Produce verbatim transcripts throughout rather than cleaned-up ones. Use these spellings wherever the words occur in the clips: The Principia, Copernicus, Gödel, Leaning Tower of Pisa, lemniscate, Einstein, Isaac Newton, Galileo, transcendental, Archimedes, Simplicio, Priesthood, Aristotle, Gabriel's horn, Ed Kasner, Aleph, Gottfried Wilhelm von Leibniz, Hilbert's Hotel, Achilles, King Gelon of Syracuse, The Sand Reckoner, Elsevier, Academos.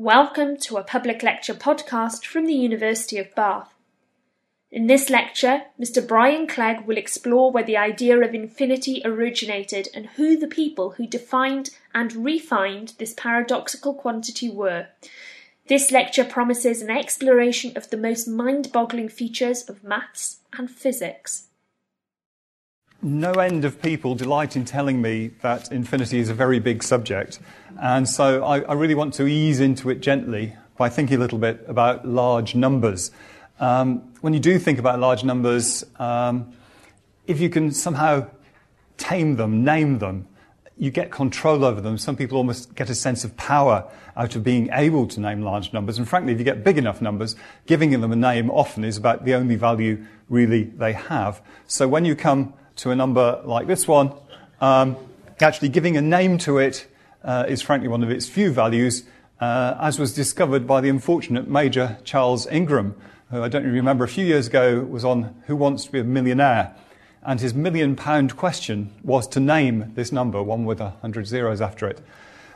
Welcome to a public lecture podcast from the University of Bath. In this lecture, Mister Brian Clegg will explore where the idea of infinity originated and who the people who defined and refined this paradoxical quantity were. This lecture promises an exploration of the most mind-boggling features of maths and physics. No end of people delight in telling me that infinity is a very big subject, and so I, I really want to ease into it gently by thinking a little bit about large numbers. Um, when you do think about large numbers, um, if you can somehow tame them, name them, you get control over them. Some people almost get a sense of power out of being able to name large numbers, and frankly, if you get big enough numbers, giving them a name often is about the only value really they have. So when you come to a number like this one, um, actually giving a name to it uh, is frankly one of its few values, uh, as was discovered by the unfortunate Major Charles Ingram, who I don't really remember a few years ago was on Who Wants to be a Millionaire, and his million pound question was to name this number, one with a hundred zeros after it.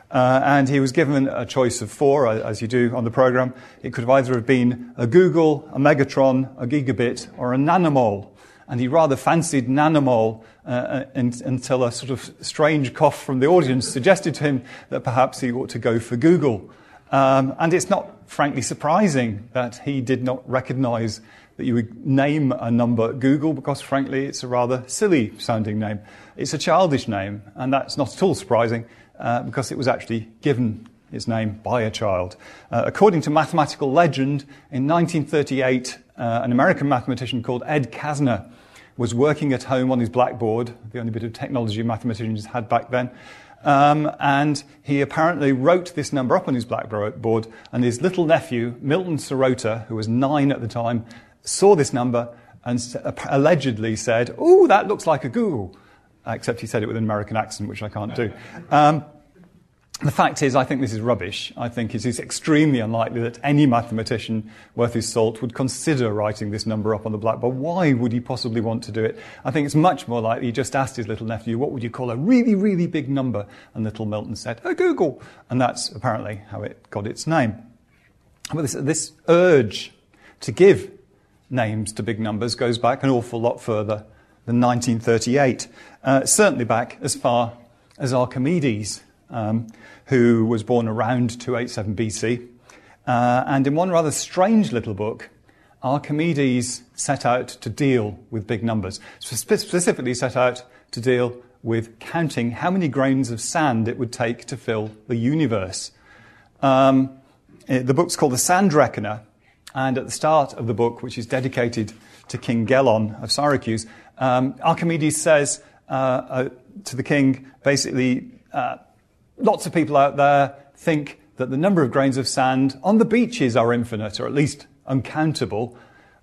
Uh, and he was given a choice of four, as you do on the programme. It could have either have been a Google, a Megatron, a Gigabit, or a Nanomole. And he rather fancied nanomole uh, and, until a sort of strange cough from the audience suggested to him that perhaps he ought to go for Google. Um, and it's not, frankly, surprising that he did not recognise that you would name a number Google, because, frankly, it's a rather silly-sounding name. It's a childish name, and that's not at all surprising, uh, because it was actually given its name by a child. Uh, according to mathematical legend, in nineteen thirty-eight, uh, an American mathematician called Ed Kasner was working at home on his blackboard, the only bit of technology mathematicians had back then, um, and he apparently wrote this number up on his blackboard, and his little nephew, Milton Sirotta, who was nine at the time, saw this number and allegedly said, "Ooh, that looks like a Google," except he said it with an American accent, which I can't do. Um, The fact is, I think this is rubbish. I think it is extremely unlikely that any mathematician worth his salt would consider writing this number up on the blackboard. Why would he possibly want to do it? I think it's much more likely he just asked his little nephew, "What would you call a really, really big number?" And little Milton said, "A Google." And that's apparently how it got its name. But this, this urge to give names to big numbers goes back an awful lot further than nineteen thirty-eight, uh, certainly back as far as Archimedes, Um, who was born around two eighty-seven B C. Uh, and in one rather strange little book, Archimedes set out to deal with big numbers, Spe- specifically set out to deal with counting how many grains of sand it would take to fill the universe. Um, it, the book's called The Sand Reckoner, and at the start of the book, which is dedicated to King Gelon of Syracuse, um, Archimedes says uh, uh, to the king, basically, uh, "Lots of people out there think that the number of grains of sand on the beaches are infinite, or at least uncountable.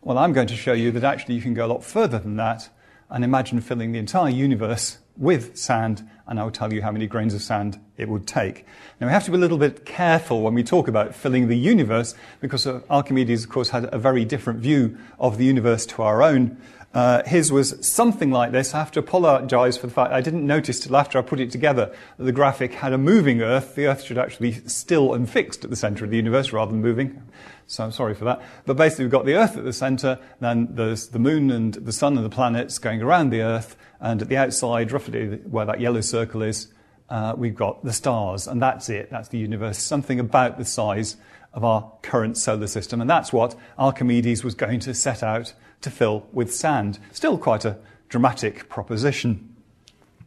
Well, I'm going to show you that actually you can go a lot further than that and imagine filling the entire universe with sand, and I'll tell you how many grains of sand it would take." Now, we have to be a little bit careful when we talk about filling the universe, because Archimedes, of course, had a very different view of the universe to our own. Uh, his was something like this. I have to apologise for the fact I didn't notice till after I put it together that the graphic had a moving Earth. The Earth should actually be still and fixed at the centre of the universe rather than moving. So I'm sorry for that. But basically we've got the Earth at the centre, then there's the Moon and the Sun and the planets going around the Earth, and at the outside, roughly where that yellow circle is, uh, we've got the stars, and that's it. That's the universe, something about the size of our current solar system, and that's what Archimedes was going to set out to fill with sand. Still quite a dramatic proposition.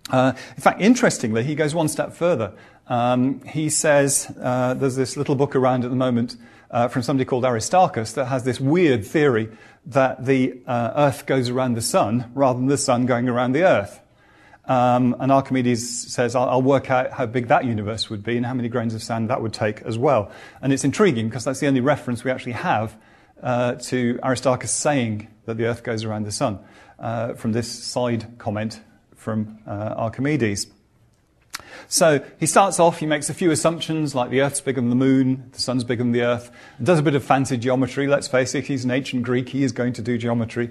Uh, in fact, interestingly, he goes one step further. Um, he says, uh, there's this little book around at the moment uh, from somebody called Aristarchus that has this weird theory that the uh, Earth goes around the Sun rather than the Sun going around the Earth. Um, and Archimedes says, I'll, I'll work out how big that universe would be and how many grains of sand that would take as well. And it's intriguing because that's the only reference we actually have Uh, to Aristarchus saying that the Earth goes around the Sun, uh, from this side comment from uh, Archimedes. So he starts off, he makes a few assumptions, like the Earth's bigger than the Moon, the Sun's bigger than the Earth, does a bit of fancy geometry. Let's face it, he's an ancient Greek, he is going to do geometry,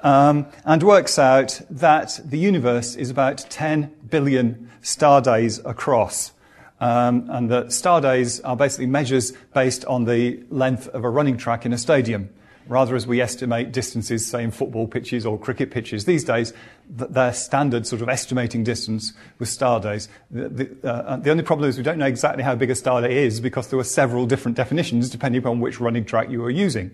um, and works out that the universe is about ten billion star days across. um, and that star days are basically measures based on the length of a running track in a stadium. Rather, as we estimate distances, say, in football pitches or cricket pitches these days, th their standard sort of estimating distance was star days. The, the, uh, the only problem is we don't know exactly how big a star day is because there were several different definitions depending upon which running track you were using.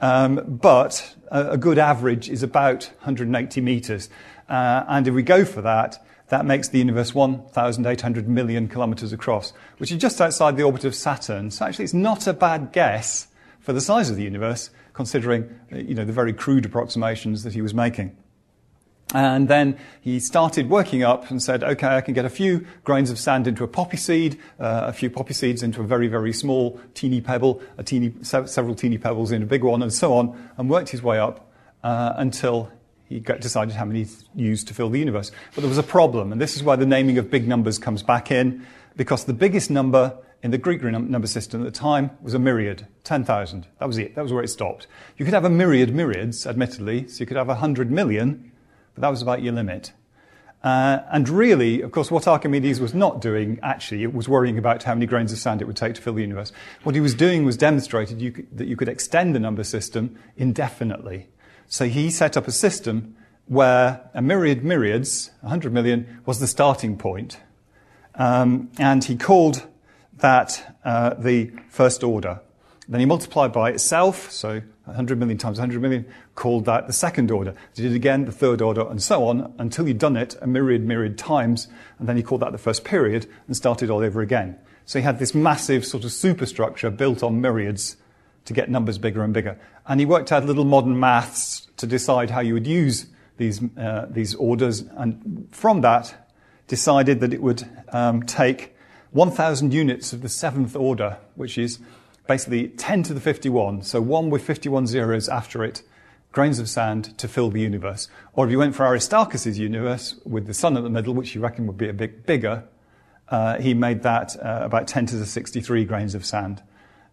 Um, but a, a good average is about one hundred eighty metres. Uh, and if we go for that, that makes the universe one thousand eight hundred million kilometres across, which is just outside the orbit of Saturn. So actually it's not a bad guess for the size of the universe, considering you know, the very crude approximations that he was making. And then he started working up and said, okay, I can get a few grains of sand into a poppy seed, uh, a few poppy seeds into a very, very small teeny pebble, a teeny, several teeny pebbles in a big one, and so on, and worked his way up uh, until he got, decided how many he used to fill the universe. But there was a problem, and this is why the naming of big numbers comes back in, because the biggest number in the Greek number system at the time was a myriad, ten thousand. That was it. That was where it stopped. You could have a myriad myriads, admittedly, so you could have one hundred million, but that was about your limit. Uh, and really, of course, what Archimedes was not doing, actually, it was worrying about how many grains of sand it would take to fill the universe. What he was doing was demonstrated you could, that you could extend the number system indefinitely. So he set up a system where a myriad myriads, one hundred million, was the starting point. Um, and he called that uh, the first order. Then he multiplied by itself, so one hundred million times one hundred million, called that the second order. He did it again, the third order, and so on, until he'd done it a myriad, myriad times, and then he called that the first period and started all over again. So he had this massive sort of superstructure built on myriads to get numbers bigger and bigger. And he worked out little modern maths to decide how you would use these, uh, these orders, and from that decided that it would um, take one thousand units of the seventh order, which is basically ten to the fifty-one, so one with fifty-one zeros after it, grains of sand to fill the universe. Or if you went for Aristarchus's universe with the sun at the middle, which you reckon would be a bit bigger, uh, he made that uh, about ten to the sixty-three grains of sand.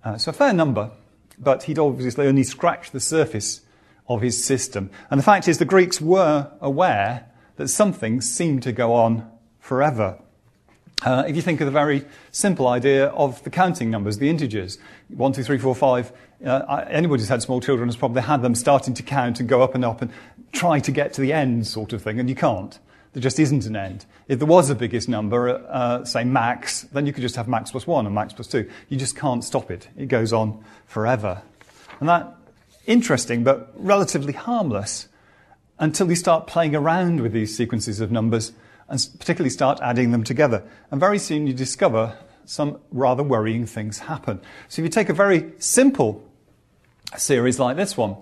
Uh, so a fair number, but he'd obviously only scratched the surface of his system. And the fact is the Greeks were aware that something seemed to go on forever. Uh, if you think of the very simple idea of the counting numbers, the integers, one, two, three, four, five, uh, anybody who's had small children has probably had them starting to count and go up and up and try to get to the end sort of thing, and you can't. There just isn't an end. If there was a biggest number, uh, say max, then you could just have max plus one and max plus two. You just can't stop it. It goes on forever. And that, interesting but relatively harmless, until you start playing around with these sequences of numbers and particularly start adding them together. And very soon you discover some rather worrying things happen. So if you take a very simple series like this one,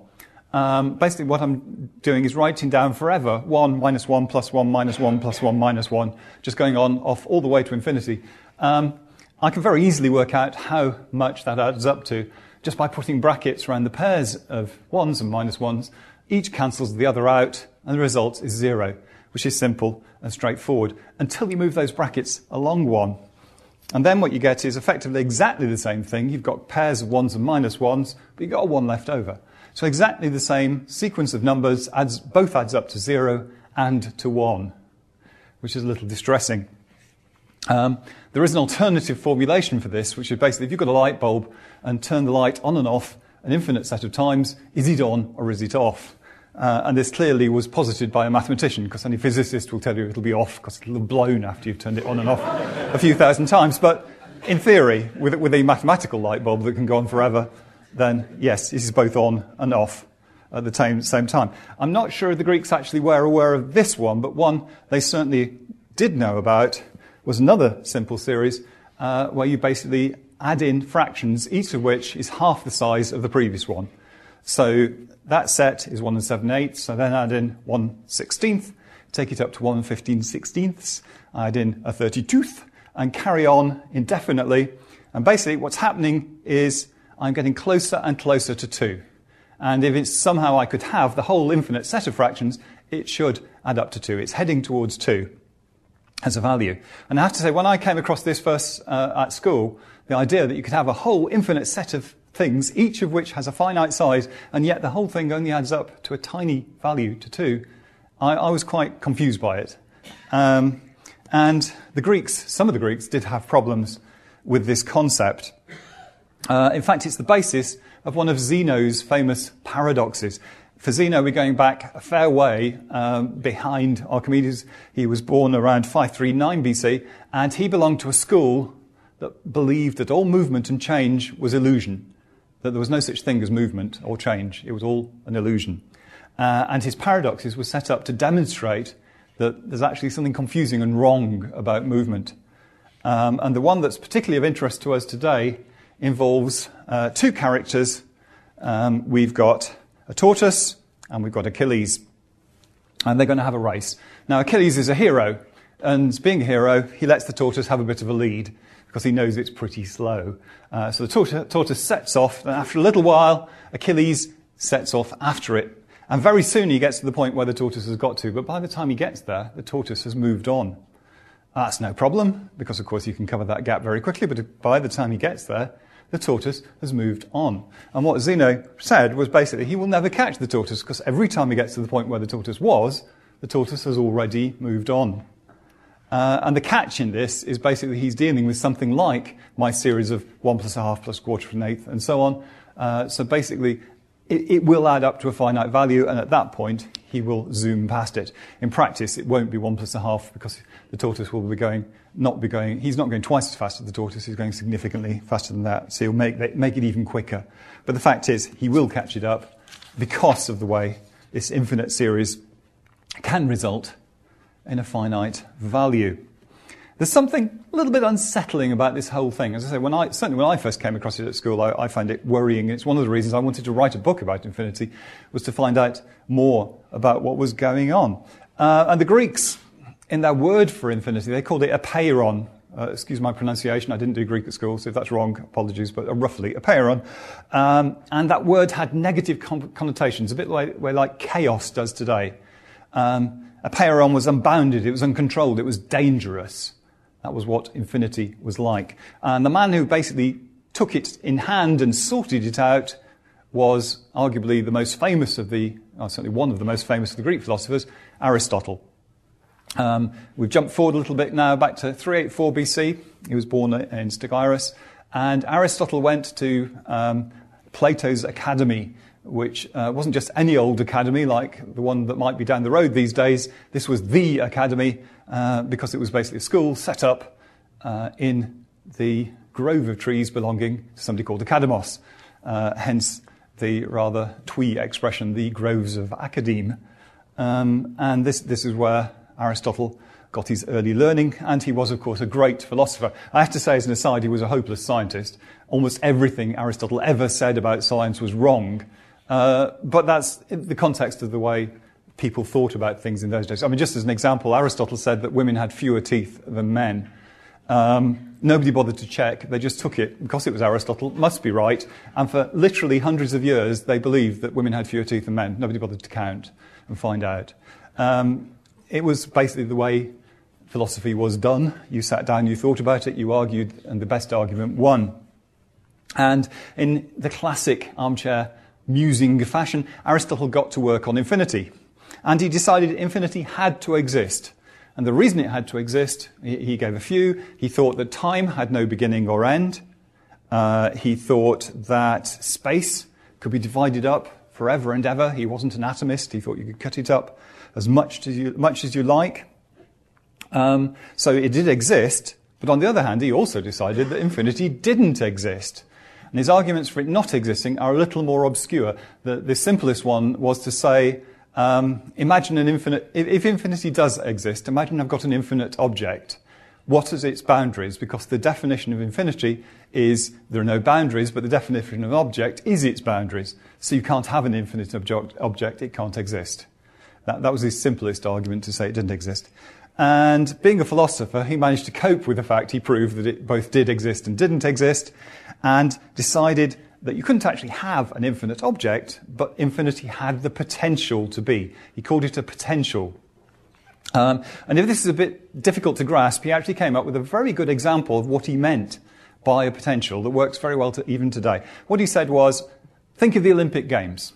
um, basically what I'm doing is writing down forever one minus one plus one minus one plus one minus one, just going on off all the way to infinity. Um, I can very easily work out how much that adds up to just by putting brackets around the pairs of ones and minus ones. Each cancels the other out, and the result is zero, which is simple and straightforward, until you move those brackets along one. And then what you get is effectively exactly the same thing. You've got pairs of ones and minus ones, but you've got a one left over. So exactly the same sequence of numbers adds, both adds up to zero and to one, which is a little distressing. Um, there is an alternative formulation for this, which is basically if you've got a light bulb and turn the light on and off an infinite set of times, is it on or is it off? Uh, and this clearly was posited by a mathematician, because any physicist will tell you it'll be off because it'll have blown after you've turned it on and off a few thousand times. But in theory, with, with a mathematical light bulb that can go on forever, then yes, this is both on and off at the same, same time. I'm not sure the Greeks actually were aware of this one, but one they certainly did know about was another simple series uh, where you basically add in fractions, each of which is half the size of the previous one. So that set is one and seven eighths, so then add in one sixteenth, take it up to one and fifteen sixteenths, add in a thirty-tooth, and carry on indefinitely. And basically what's happening is I'm getting closer and closer to two. And if it's somehow I could have the whole infinite set of fractions, it should add up to two. It's heading towards two as a value. And I have to say, when I came across this first uh, at school, the idea that you could have a whole infinite set of things, each of which has a finite size, and yet the whole thing only adds up to a tiny value, to two, I, I was quite confused by it. Um, And the Greeks, some of the Greeks, did have problems with this concept. Uh, in fact, it's the basis of one of Zeno's famous paradoxes. For Zeno, we're going back a fair way um, behind Archimedes. He was born around five thirty-nine B C, and he belonged to a school that believed that all movement and change was illusion, that there was no such thing as movement or change. It was all an illusion. Uh, and his paradoxes were set up to demonstrate that there's actually something confusing and wrong about movement. Um, and the one that's particularly of interest to us today involves uh, two characters. Um, we've got a tortoise and we've got Achilles. And they're going to have a race. Now, Achilles is a hero. And being a hero, he lets the tortoise have a bit of a lead because he knows it's pretty slow. Uh, so the tor- tortoise sets off. And after a little while, Achilles sets off after it. And very soon he gets to the point where the tortoise has got to. But by the time he gets there, the tortoise has moved on. That's no problem, because, of course, you can cover that gap very quickly. But by the time he gets there, the tortoise has moved on. And what Zeno said was basically he will never catch the tortoise, because every time he gets to the point where the tortoise was, the tortoise has already moved on. Uh, and the catch in this is basically he's dealing with something like my series of one plus a half plus quarter and eighth and so on. Uh, so basically, It, it will add up to a finite value, and at that point, he will zoom past it. In practice, it won't be one plus a half, because the tortoise will be going, not be going, he's not going twice as fast as the tortoise, he's going significantly faster than that, so he'll make, make it even quicker. But the fact is, he will catch it up because of the way this infinite series can result in a finite value. There's something a little bit unsettling about this whole thing. As I say, when I, certainly when I first came across it at school, I, I found it worrying. It's one of the reasons I wanted to write a book about infinity, was to find out more about what was going on. Uh, and the Greeks, in their word for infinity, they called it apeiron. Uh, excuse my pronunciation, I didn't do Greek at school, so if that's wrong, apologies, but roughly apeiron. Um, and that word had negative connotations, a bit like, like chaos does today. Um, apeiron was unbounded, it was uncontrolled, it was dangerous. That was what infinity was like. And the man who basically took it in hand and sorted it out was arguably the most famous of the, oh, certainly one of the most famous of the Greek philosophers, Aristotle. Um, we've jumped forward a little bit now, back to three eighty-four B C. He was born in Stagira. And Aristotle went to um, Plato's Academy, which uh, wasn't just any old academy like the one that might be down the road these days. This was the academy uh, because it was basically a school set up uh, in the grove of trees belonging to somebody called Academos, uh, hence the rather twee expression, the groves of Academe. Um, and this, this is where Aristotle got his early learning, and he was, of course, a great philosopher. I have to say, as an aside, he was a hopeless scientist. Almost everything Aristotle ever said about science was wrong. Uh, but that's the context of the way people thought about things in those days. I mean, just as an example, Aristotle said that women had fewer teeth than men. Um, nobody bothered to check. They just took it because it was Aristotle, must be right. And for literally hundreds of years, they believed that women had fewer teeth than men. Nobody bothered to count and find out. Um, it was basically the way philosophy was done. You sat down, you thought about it, you argued, and the best argument won. And in the classic armchair musing fashion, Aristotle got to work on infinity. And he decided infinity had to exist. And the reason it had to exist, he gave a few. He thought that time had no beginning or end. Uh, he thought that space could be divided up forever and ever. He wasn't an atomist. He thought you could cut it up as much as you, much as you like. Um, so it did exist. But on the other hand, he also decided that infinity didn't exist. And his arguments for it not existing are a little more obscure. The, the simplest one was to say, um, imagine an infinite, if, if infinity does exist, imagine I've got an infinite object. What is its boundaries? Because the definition of infinity is there are no boundaries, but the definition of an object is its boundaries. So you can't have an infinite object, object it can't exist. That, that was his simplest argument to say it didn't exist. And being a philosopher, he managed to cope with the fact he proved that it both did exist and didn't exist, and decided that you couldn't actually have an infinite object, but infinity had the potential to be. He called it a potential. Um, and if this is a bit difficult to grasp, he actually came up with a very good example of what he meant by a potential that works very well to even today. What he said was, think of the Olympic Games.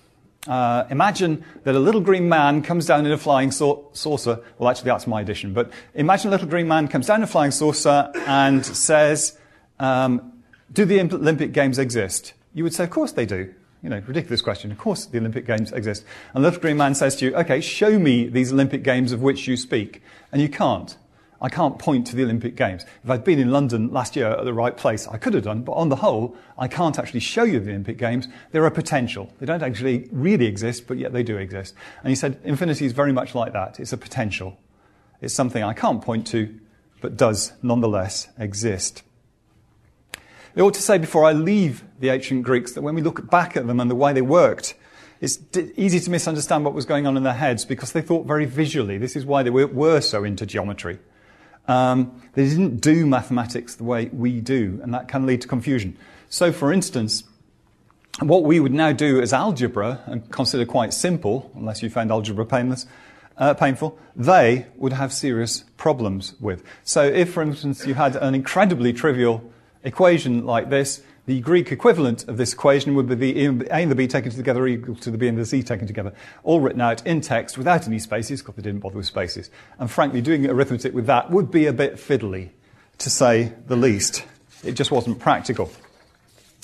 Uh, imagine that a little green man comes down in a flying sau saucer. Well, actually, that's my edition. But imagine a little green man comes down in a flying saucer and says, um, do the Olympic Games exist? You would say, of course they do. You know, ridiculous question. Of course the Olympic Games exist. And the little green man says to you, okay, show me these Olympic Games of which you speak. And you can't. I can't point to the Olympic Games. If I'd been in London last year at the right place, I could have done, but on the whole, I can't actually show you the Olympic Games. They're a potential. They don't actually really exist, but yet they do exist. And he said, infinity is very much like that. It's a potential. It's something I can't point to, but does nonetheless exist. I ought to say before I leave the ancient Greeks that when we look back at them and the way they worked, it's d easy to misunderstand what was going on in their heads because they thought very visually. This is why they were, were so into geometry. Um, they didn't do mathematics the way we do, and that can lead to confusion. So, for instance, what we would now do as algebra and consider quite simple, unless you find algebra painless, Uh, painful, they would have serious problems with. So if, for instance, you had an incredibly trivial equation like this, the Greek equivalent of this equation would be the A and the B taken together equal to the B and the C taken together, all written out in text without any spaces, because they didn't bother with spaces. And frankly, doing arithmetic with that would be a bit fiddly, to say the least. It just wasn't practical.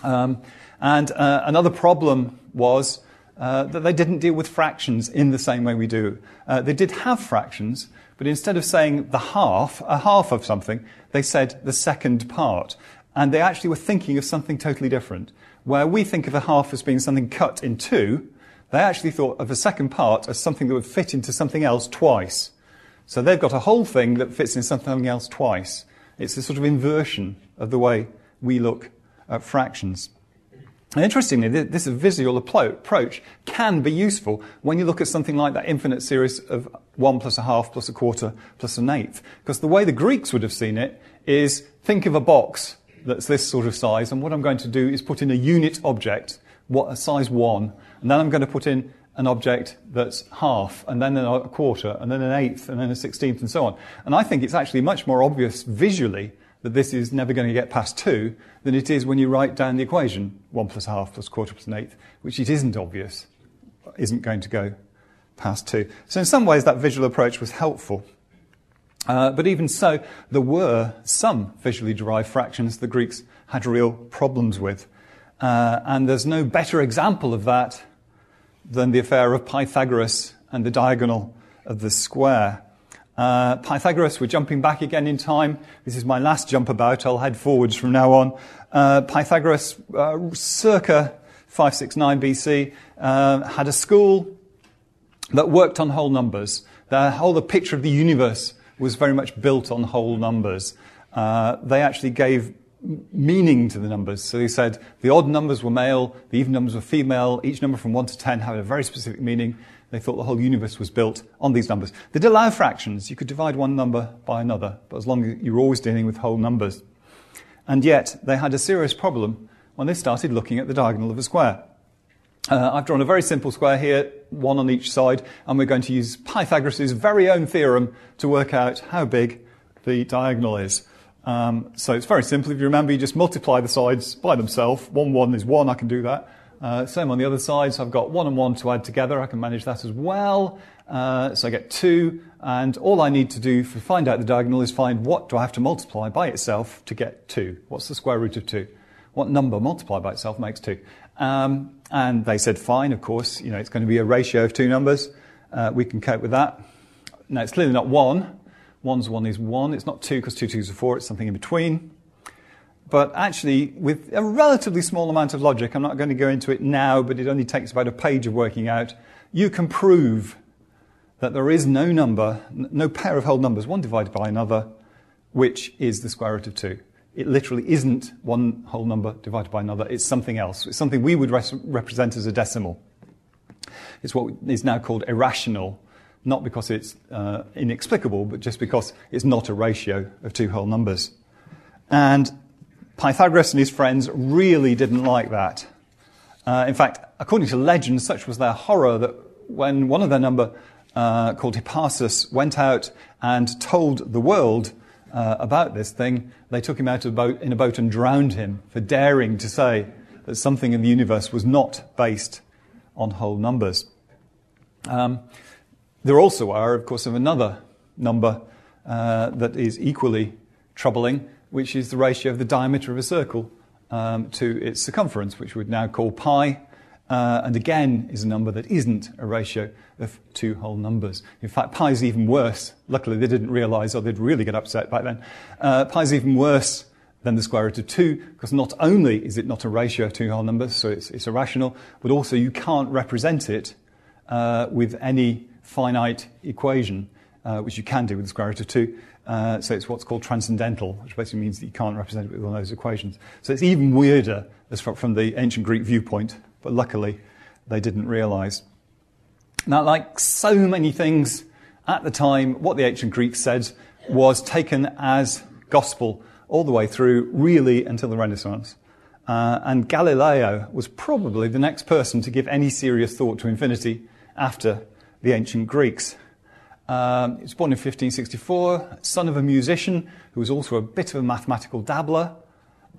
Um, and uh, another problem was uh, that they didn't deal with fractions in the same way we do. Uh, they did have fractions, but instead of saying the half, a half of something, they said the second part. And they actually were thinking of something totally different. Where we think of a half as being something cut in two, they actually thought of a second part as something that would fit into something else twice. So they've got a whole thing that fits in something else twice. It's a sort of inversion of the way we look at fractions. And interestingly, this visual approach can be useful when you look at something like that infinite series of one plus a half plus a quarter plus an eighth. Because the way the Greeks would have seen it is, think of a box that's this sort of size, and what I'm going to do is put in a unit object, what a size one, and then I'm going to put in an object that's half, and then a quarter, and then an eighth, and then a sixteenth, and so on. And I think it's actually much more obvious visually that this is never going to get past two than it is when you write down the equation, one plus a half plus a quarter plus an eighth, which it isn't obvious, isn't going to go past two. So in some ways that visual approach was helpful. Uh, but even so, there were some visually derived fractions the Greeks had real problems with. Uh, and there's no better example of that than the affair of Pythagoras and the diagonal of the square. Uh, Pythagoras, we're jumping back again in time. This is my last jump about. I'll head forwards from now on. Uh, Pythagoras, uh, circa five sixty-nine B C, uh, had a school that worked on whole numbers. The whole the picture of the universe was very much built on whole numbers. Uh, they actually gave meaning to the numbers. So they said the odd numbers were male, the even numbers were female, each number from one to ten had a very specific meaning. They thought the whole universe was built on these numbers. They did allow fractions. You could divide one number by another, but as long as you were always dealing with whole numbers. And yet they had a serious problem when they started looking at the diagonal of a square. Uh, I've drawn a very simple square here, one on each side, and we're going to use Pythagoras' very own theorem to work out how big the diagonal is. Um, so it's very simple. If you remember, you just multiply the sides by themselves. One, one is one. I can do that. Uh, same on the other side. So I've got one and one to add together. I can manage that as well. Uh, so I get two. And all I need to do to find out the diagonal is find what do I have to multiply by itself to get two. What's the square root of two? What number multiplied by itself makes two? Um, and they said, fine, of course, you know, it's going to be a ratio of two numbers. Uh, we can cope with that. Now, it's clearly not one. One's one is one. It's not two because two twos are four. It's something in between. But actually, with a relatively small amount of logic, I'm not going to go into it now, but it only takes about a page of working out, you can prove that there is no number, no pair of whole numbers, one divided by another, which is the square root of two. It literally isn't one whole number divided by another. It's something else. It's something we would represent as a decimal. It's what is now called irrational, not because it's uh, inexplicable, but just because it's not a ratio of two whole numbers. And Pythagoras and his friends really didn't like that. Uh, in fact, according to legend, such was their horror that when one of their number, uh, called Hippasus, went out and told the world Uh, about this thing, they took him out of a boat, in a boat and drowned him for daring to say that something in the universe was not based on whole numbers. Um, there also are, of course, of another number uh, that is equally troubling, which is the ratio of the diameter of a circle um, to its circumference, which we would now call pi, uh, and again is a number that isn't a ratio of two whole numbers. In fact, pi is even worse. Luckily, they didn't realize, or they'd really get upset back then. Uh, pi is even worse than the square root of two, because not only is it not a ratio of two whole numbers, so it's, it's irrational, but also you can't represent it uh, with any finite equation, uh, which you can do with the square root of two. Uh, so it's what's called transcendental, which basically means that you can't represent it with one of those equations. So it's even weirder as from, from the ancient Greek viewpoint, but luckily they didn't realize. Now, like so many things at the time, what the ancient Greeks said was taken as gospel all the way through, really, until the Renaissance. Uh, and Galileo was probably the next person to give any serious thought to infinity after the ancient Greeks. Um, he was born in fifteen sixty-four, son of a musician who was also a bit of a mathematical dabbler.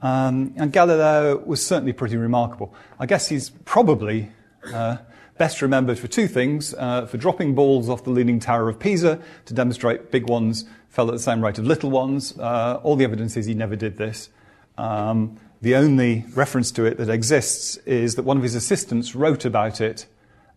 Um, and Galileo was certainly pretty remarkable. I guess he's probably uh, best remembered for two things, uh, for dropping balls off the Leaning Tower of Pisa to demonstrate big ones fell at the same rate of little ones. Uh, all the evidence is he never did this. Um, the only reference to it that exists is that one of his assistants wrote about it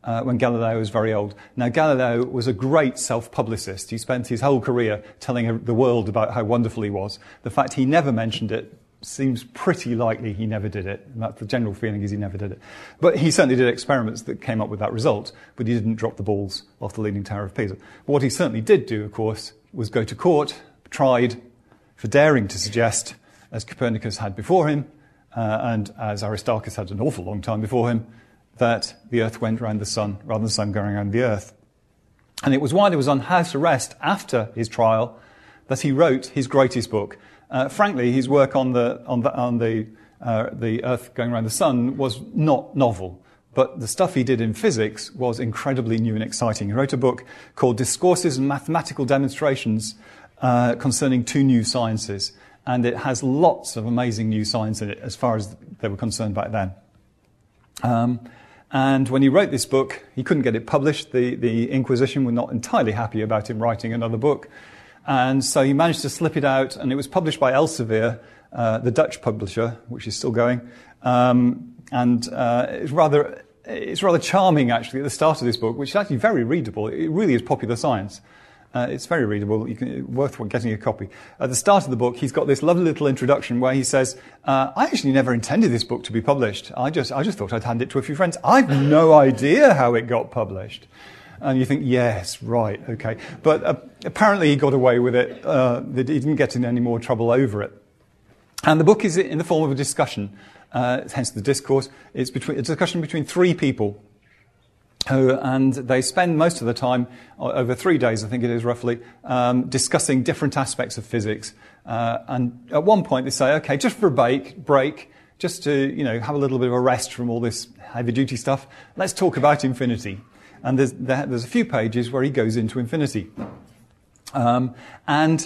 Uh, when Galileo was very old. Now, Galileo was a great self-publicist. He spent his whole career telling the world about how wonderful he was. The fact he never mentioned it seems pretty likely he never did it. And that's the general feeling, is he never did it. But he certainly did experiments that came up with that result, but he didn't drop the balls off the Leaning Tower of Pisa. But what he certainly did do, of course, was go to court, tried for daring to suggest, as Copernicus had before him, uh, and as Aristarchus had an awful long time before him, that the Earth went round the Sun rather than the Sun going around the Earth. And it was while he was on house arrest after his trial that he wrote his greatest book. Uh, frankly, his work on the on the on the uh, the Earth going around the Sun was not novel, but the stuff he did in physics was incredibly new and exciting. He wrote a book called Discourses and Mathematical Demonstrations uh, concerning two new sciences, and it has lots of amazing new science in it as far as they were concerned back then. Um, And when he wrote this book, he couldn't get it published. The, the Inquisition were not entirely happy about him writing another book. And so he managed to slip it out, and it was published by Elsevier, uh, the Dutch publisher, which is still going. Um, and uh, it's rather it's rather charming, actually, at the start of this book, which is actually very readable. It really is popular science. Uh, it's very readable. You can, worth getting a copy. At the start of the book, he's got this lovely little introduction where he says, uh, I actually never intended this book to be published. I just I just thought I'd hand it to a few friends. I've no idea how it got published. And you think, yes, right, okay. But uh, apparently he got away with it. Uh, he didn't get in any more trouble over it. And the book is in the form of a discussion, uh, hence the discourse. It's between, a discussion between three people. Uh, and they spend most of the time, over three days I think it is roughly, um, discussing different aspects of physics. Uh, and at one point they say, okay, just for a break, break, just to, you know, have a little bit of a rest from all this heavy-duty stuff, let's talk about infinity. And there's, there, there's a few pages where he goes into infinity. Um, and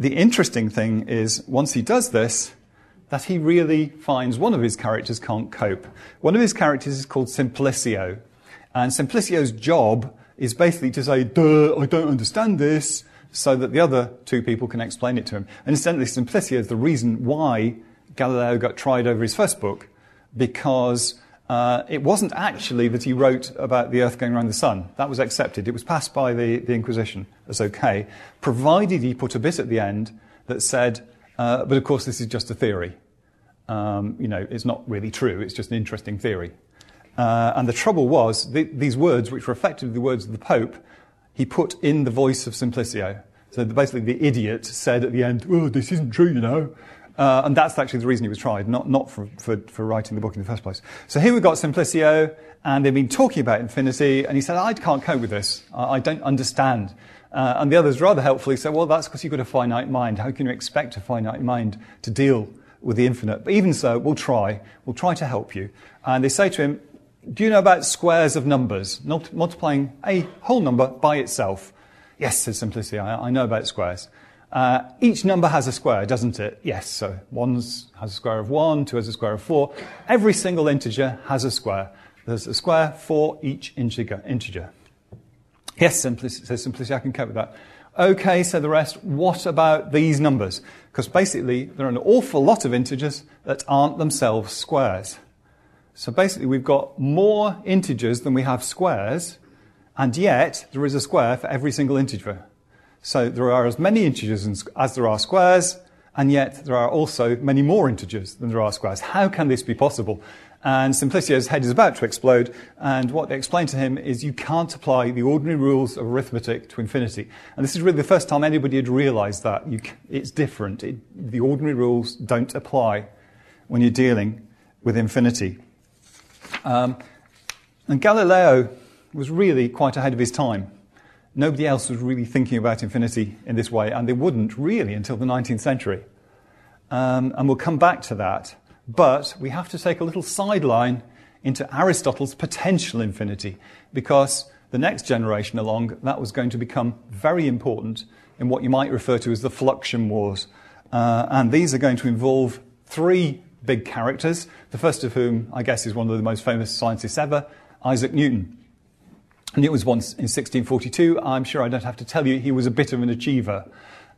the interesting thing is, once he does this, that he really finds one of his characters can't cope. One of his characters is called Simplicio. And Simplicio's job is basically to say, duh, I don't understand this, so that the other two people can explain it to him. And incidentally, Simplicio is the reason why Galileo got tried over his first book, because uh, it wasn't actually that he wrote about the Earth going around the Sun. That was accepted. It was passed by the, the Inquisition as okay, provided he put a bit at the end that said, Uh, but of course, this is just a theory. Um, you know, it's not really true. It's just an interesting theory. Uh, and the trouble was, th- these words, which were effectively the words of the Pope, he put in the voice of Simplicio. So basically, the idiot said at the end, "Oh, this isn't true, you know." Uh, and that's actually the reason he was tried, not not for, for for writing the book in the first place. So here we've got Simplicio, and they've been talking about infinity, and he said, "I can't cope with this. I, I don't understand." Uh, and the others rather helpfully say, well, that's because you've got a finite mind. How can you expect a finite mind to deal with the infinite? But even so, we'll try. We'll try to help you. And they say to him, do you know about squares of numbers, not multiplying a whole number by itself? Yes, says Simplicio, I, I know about squares. Uh, each number has a square, doesn't it? Yes, so one has a square of one, two has a square of four. Every single integer has a square. There's a square for each integer. integer. Yes, Simplicio, so Simplicio, I can cope with that. Okay, so the rest, what about these numbers? Because basically there are an awful lot of integers that aren't themselves squares. So basically we've got more integers than we have squares, and yet there is a square for every single integer. So there are as many integers as there are squares, and yet there are also many more integers than there are squares. How can this be possible? And Simplicio's head is about to explode, and what they explain to him is you can't apply the ordinary rules of arithmetic to infinity. And this is really the first time anybody had realized that. You, it's different. It, the ordinary rules don't apply when you're dealing with infinity. Um, and Galileo was really quite ahead of his time. Nobody else was really thinking about infinity in this way, and they wouldn't really until the nineteenth century. Um, and we'll come back to that. But we have to take a little sideline into Aristotle's potential infinity, because the next generation along, that was going to become very important in what you might refer to as the Fluxion Wars. Uh, and these are going to involve three big characters, the first of whom, I guess, is one of the most famous scientists ever, Isaac Newton. And it was once in sixteen forty-two. I'm sure I don't have to tell you he was a bit of an achiever.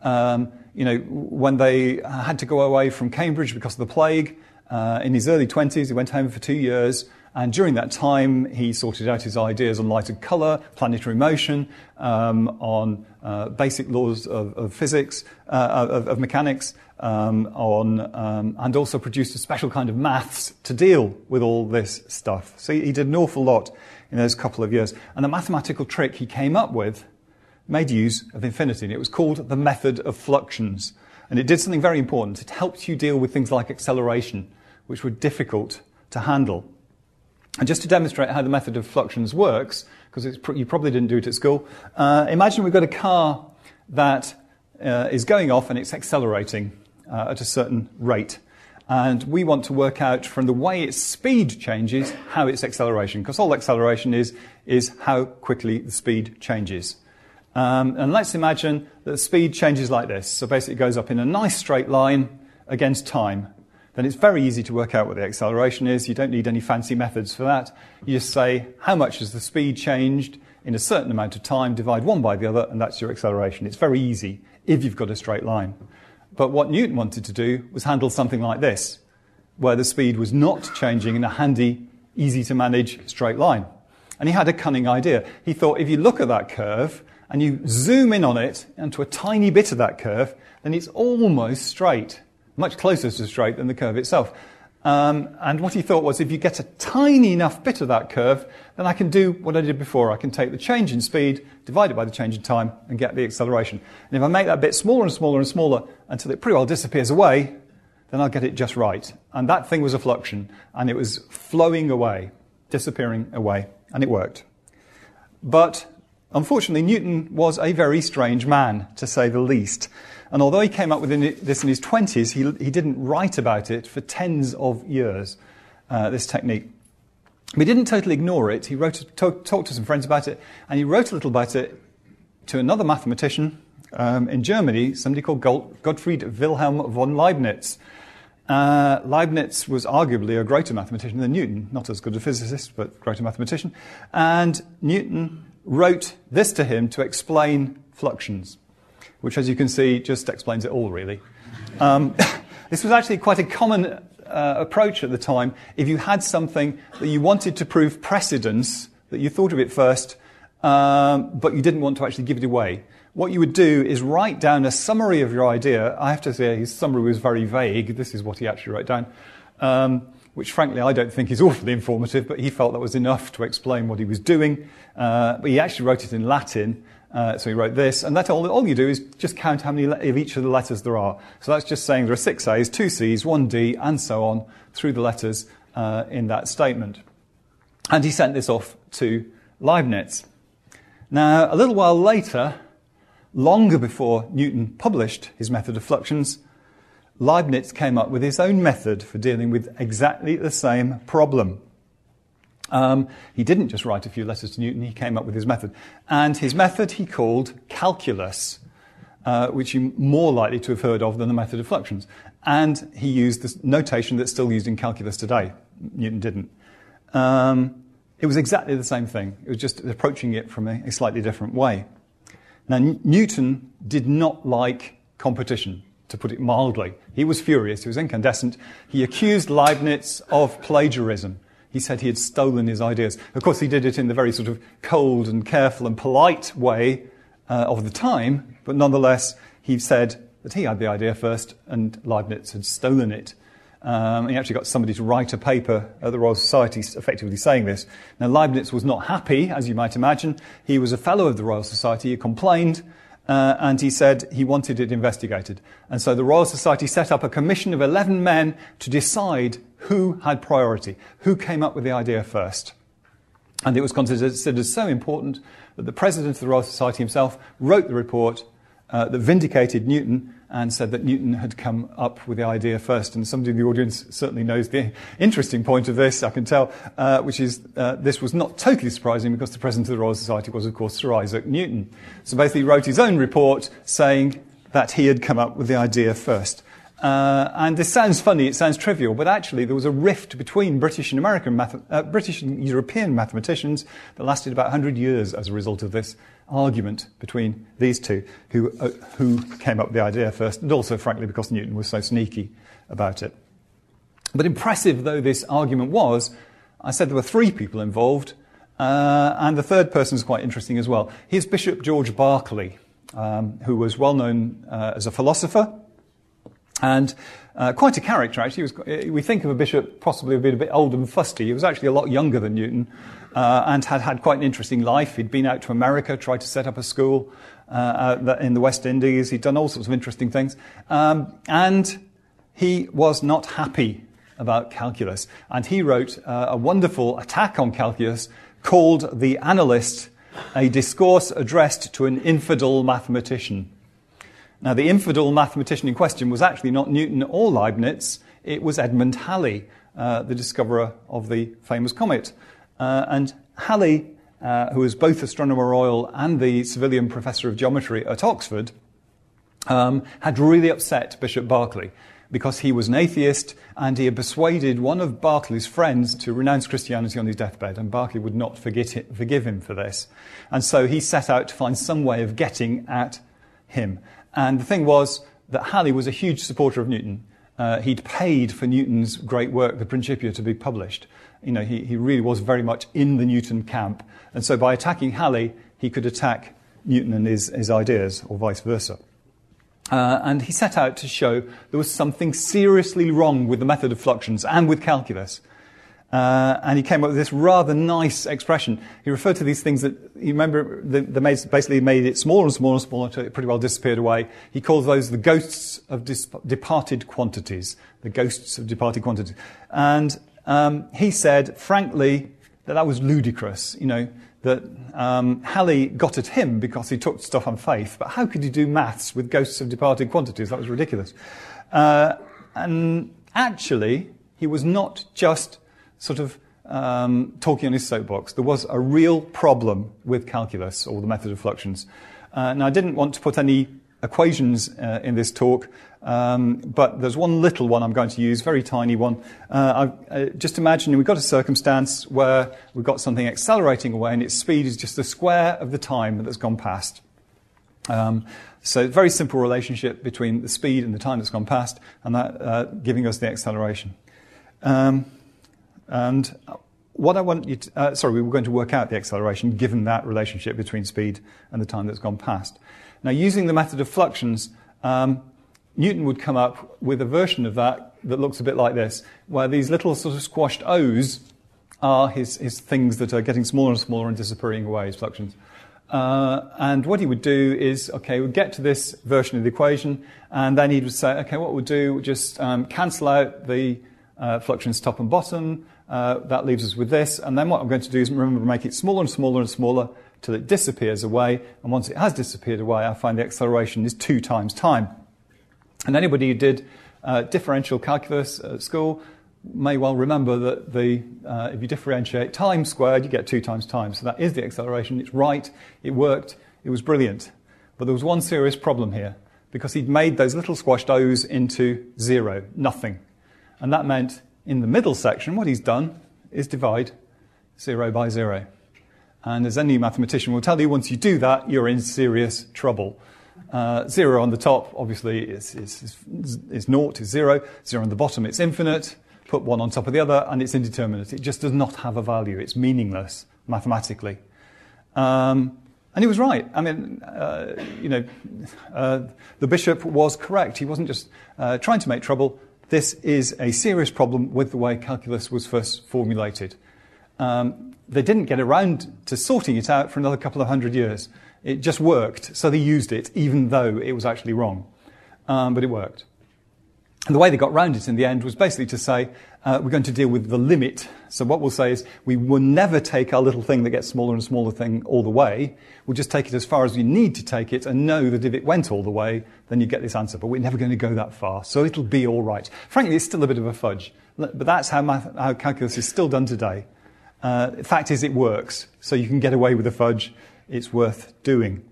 Um, you know, when they had to go away from Cambridge because of the plague, Uh, in his early twenties, he went home for two years, and during that time, he sorted out his ideas on light and colour, planetary motion, um, on uh, basic laws of, of physics, uh, of, of mechanics, um, on um, and also produced a special kind of maths to deal with all this stuff. So he did an awful lot in those couple of years. And the mathematical trick he came up with made use of infinity, and it was called the method of fluxions. And it did something very important. It helped you deal with things like acceleration, which were difficult to handle. And just to demonstrate how the method of fluxions works, because pr- you probably didn't do it at school, uh, imagine we've got a car that uh, is going off and it's accelerating uh, at a certain rate. And we want to work out from the way its speed changes how its acceleration, because all acceleration is, is how quickly the speed changes. Um, and let's imagine that the speed changes like this. So basically it goes up in a nice straight line against time. Then it's very easy to work out what the acceleration is. You don't need any fancy methods for that. You just say, how much has the speed changed in a certain amount of time, divide one by the other, and that's your acceleration. It's very easy if you've got a straight line. But what Newton wanted to do was handle something like this, where the speed was not changing in a handy, easy-to-manage straight line. And he had a cunning idea. He thought, if you look at that curve and you zoom in on it into a tiny bit of that curve, then it's almost straight, much closer to straight than the curve itself. Um, and what he thought was, if you get a tiny enough bit of that curve, then I can do what I did before. I can take the change in speed, divide it by the change in time, and get the acceleration. And if I make that bit smaller and smaller and smaller until it pretty well disappears away, then I'll get it just right. And that thing was a fluxion, and it was flowing away, disappearing away, and it worked. But unfortunately, Newton was a very strange man, to say the least. And although he came up with this in his twenties, he, he didn't write about it for tens of years, uh, this technique. But he didn't totally ignore it. He wrote, talk, talked to some friends about it, and he wrote a little about it to another mathematician um, in Germany, somebody called Gottfried Wilhelm von Leibniz. Uh, Leibniz was arguably a greater mathematician than Newton, not as good a physicist, but greater mathematician. And Newton wrote this to him to explain fluxions, which, as you can see, just explains it all, really. Um, this was actually quite a common uh, approach at the time. If you had something that you wanted to prove precedence, that you thought of it first, um, but you didn't want to actually give it away, what you would do is write down a summary of your idea. I have to say his summary was very vague. This is what he actually wrote down, um, which frankly I don't think is awfully informative, but he felt that was enough to explain what he was doing. Uh, but he actually wrote it in Latin, uh, so he wrote this, and that all, all you do is just count how many le- of each of the letters there are. So that's just saying there are six A's, two C's, one D, and so on through the letters uh, in that statement. And he sent this off to Leibniz. Now, a little while later, longer before Newton published his method of fluxions, Leibniz came up with his own method for dealing with exactly the same problem. Um, he didn't just write a few letters to Newton, he came up with his method. And his method he called calculus, uh, which you're more likely to have heard of than the method of fluxions. And he used this notation that's still used in calculus today. Newton didn't. Um, It was exactly the same thing. It was just approaching it from a, a slightly different way. Now, N- Newton did not like competition, to put it mildly. He was furious. He was incandescent. He accused Leibniz of plagiarism. He said he had stolen his ideas. Of course, he did it in the very sort of cold and careful and polite way uh, of the time, but nonetheless, he said that he had the idea first and Leibniz had stolen it. Um, he actually got somebody to write a paper at the Royal Society effectively saying this. Now, Leibniz was not happy, as you might imagine. He was a fellow of the Royal Society. He complained, uh, and he said he wanted it investigated. And so the Royal Society set up a commission of eleven men to decide who had priority, who came up with the idea first. And it was considered so important that the president of the Royal Society himself wrote the report uh, that vindicated Newton and said that Newton had come up with the idea first. And somebody in the audience certainly knows the interesting point of this, I can tell, uh, which is uh, this was not totally surprising because the president of the Royal Society was, of course, Sir Isaac Newton. So basically he wrote his own report saying that he had come up with the idea first. Uh, and this sounds funny, it sounds trivial, but actually there was a rift between British and American, math- uh, British and European mathematicians that lasted about one hundred years as a result of this argument between these two, who uh, who came up with the idea first, and also, frankly, because Newton was so sneaky about it. But impressive though this argument was, I said there were three people involved, uh, and the third person is quite interesting as well. Here's Bishop George Berkeley, um, who was well known uh, as a philosopher. And uh, quite a character, actually. He was, we think of a bishop possibly a bit, a bit old and fusty. He was actually a lot younger than Newton uh, and had had quite an interesting life. He'd been out to America, tried to set up a school uh, in the West Indies. He'd done all sorts of interesting things. Um, and he was not happy about calculus. And he wrote uh, a wonderful attack on calculus called The Analyst, a discourse addressed to an infidel mathematician. Now, the infidel mathematician in question was actually not Newton or Leibniz. It was Edmund Halley, uh, the discoverer of the famous comet. Uh, and Halley, uh, who was both Astronomer Royal and the civilian professor of geometry at Oxford, um, had really upset Bishop Berkeley because he was an atheist and he had persuaded one of Berkeley's friends to renounce Christianity on his deathbed, and Berkeley would not forget it, forgive him for this. And so he set out to find some way of getting at him. And the thing was that Halley was a huge supporter of Newton. Uh, he'd paid for Newton's great work, The Principia, to be published. You know, he, he really was very much in the Newton camp. And so by attacking Halley, he could attack Newton and his, his ideas, or vice versa. Uh, and he set out to show there was something seriously wrong with the method of fluxions and with calculus. Uh, and he came up with this rather nice expression. He referred to these things that, you remember, the, the maids basically made it smaller and smaller and smaller until it pretty well disappeared away. He calls those the ghosts of dis- departed quantities. The ghosts of departed quantities. And um, he said, frankly, that that was ludicrous, you know, that um, Halley got at him because he took stuff on faith. But how could you do maths with ghosts of departed quantities? That was ridiculous. Uh, and actually, he was not just sort of um, talking on his soapbox. There was a real problem with calculus, or the method of fluxions. Uh, now, I didn't want to put any equations uh, in this talk, um, but there's one little one I'm going to use, very tiny one. Uh, I've, uh, just imagine we've got a circumstance where we've got something accelerating away, and its speed is just the square of the time that's gone past. Um, so very simple relationship between the speed and the time that's gone past, and that uh, giving us the acceleration. Um, And what I want you to, uh, sorry, we were going to work out the acceleration given that relationship between speed and the time that's gone past. Now, using the method of fluxions, um, Newton would come up with a version of that that looks a bit like this, where these little sort of squashed O's are his, his things that are getting smaller and smaller and disappearing away, his fluxions. Uh, and what he would do is, okay, we'll get to this version of the equation, and then he would say, okay, what we'll do, we'll just um, cancel out the uh, fluxions top and bottom. Uh, that leaves us with this, and then what I'm going to do is remember to make it smaller and smaller and smaller till it disappears away, and once it has disappeared away, I find the acceleration is two times time. And anybody who did uh, differential calculus at school may well remember that the uh, if you differentiate time squared, you get two times time. So that is the acceleration. It's right. It worked. It was brilliant. But there was one serious problem here, because he'd made those little squashed O's into zero, nothing. And that meant in the middle section, what he's done is divide zero by zero. And as any mathematician will tell you, once you do that, you're in serious trouble. Uh, zero on the top, obviously, is, is, is, is naught, is zero. Zero on the bottom, it's infinite. Put one on top of the other, and it's indeterminate. It just does not have a value. It's meaningless mathematically. Um, and he was right. I mean, uh, you know, uh, the bishop was correct. He wasn't just uh, trying to make trouble. This is a serious problem with the way calculus was first formulated. Um, they didn't get around to sorting it out for another couple of hundred years. It just worked, so they used it, even though it was actually wrong. Um, but it worked. And the way they got round it in the end was basically to say, uh, we're going to deal with the limit. So what we'll say is, we will never take our little thing that gets smaller and smaller thing all the way. We'll just take it as far as we need to take it and know that if it went all the way, then you get this answer. But we're never going to go that far, so it'll be all right. Frankly, it's still a bit of a fudge. But that's how, math, how calculus is still done today. Uh, the fact is, it works. So you can get away with a fudge. It's worth doing.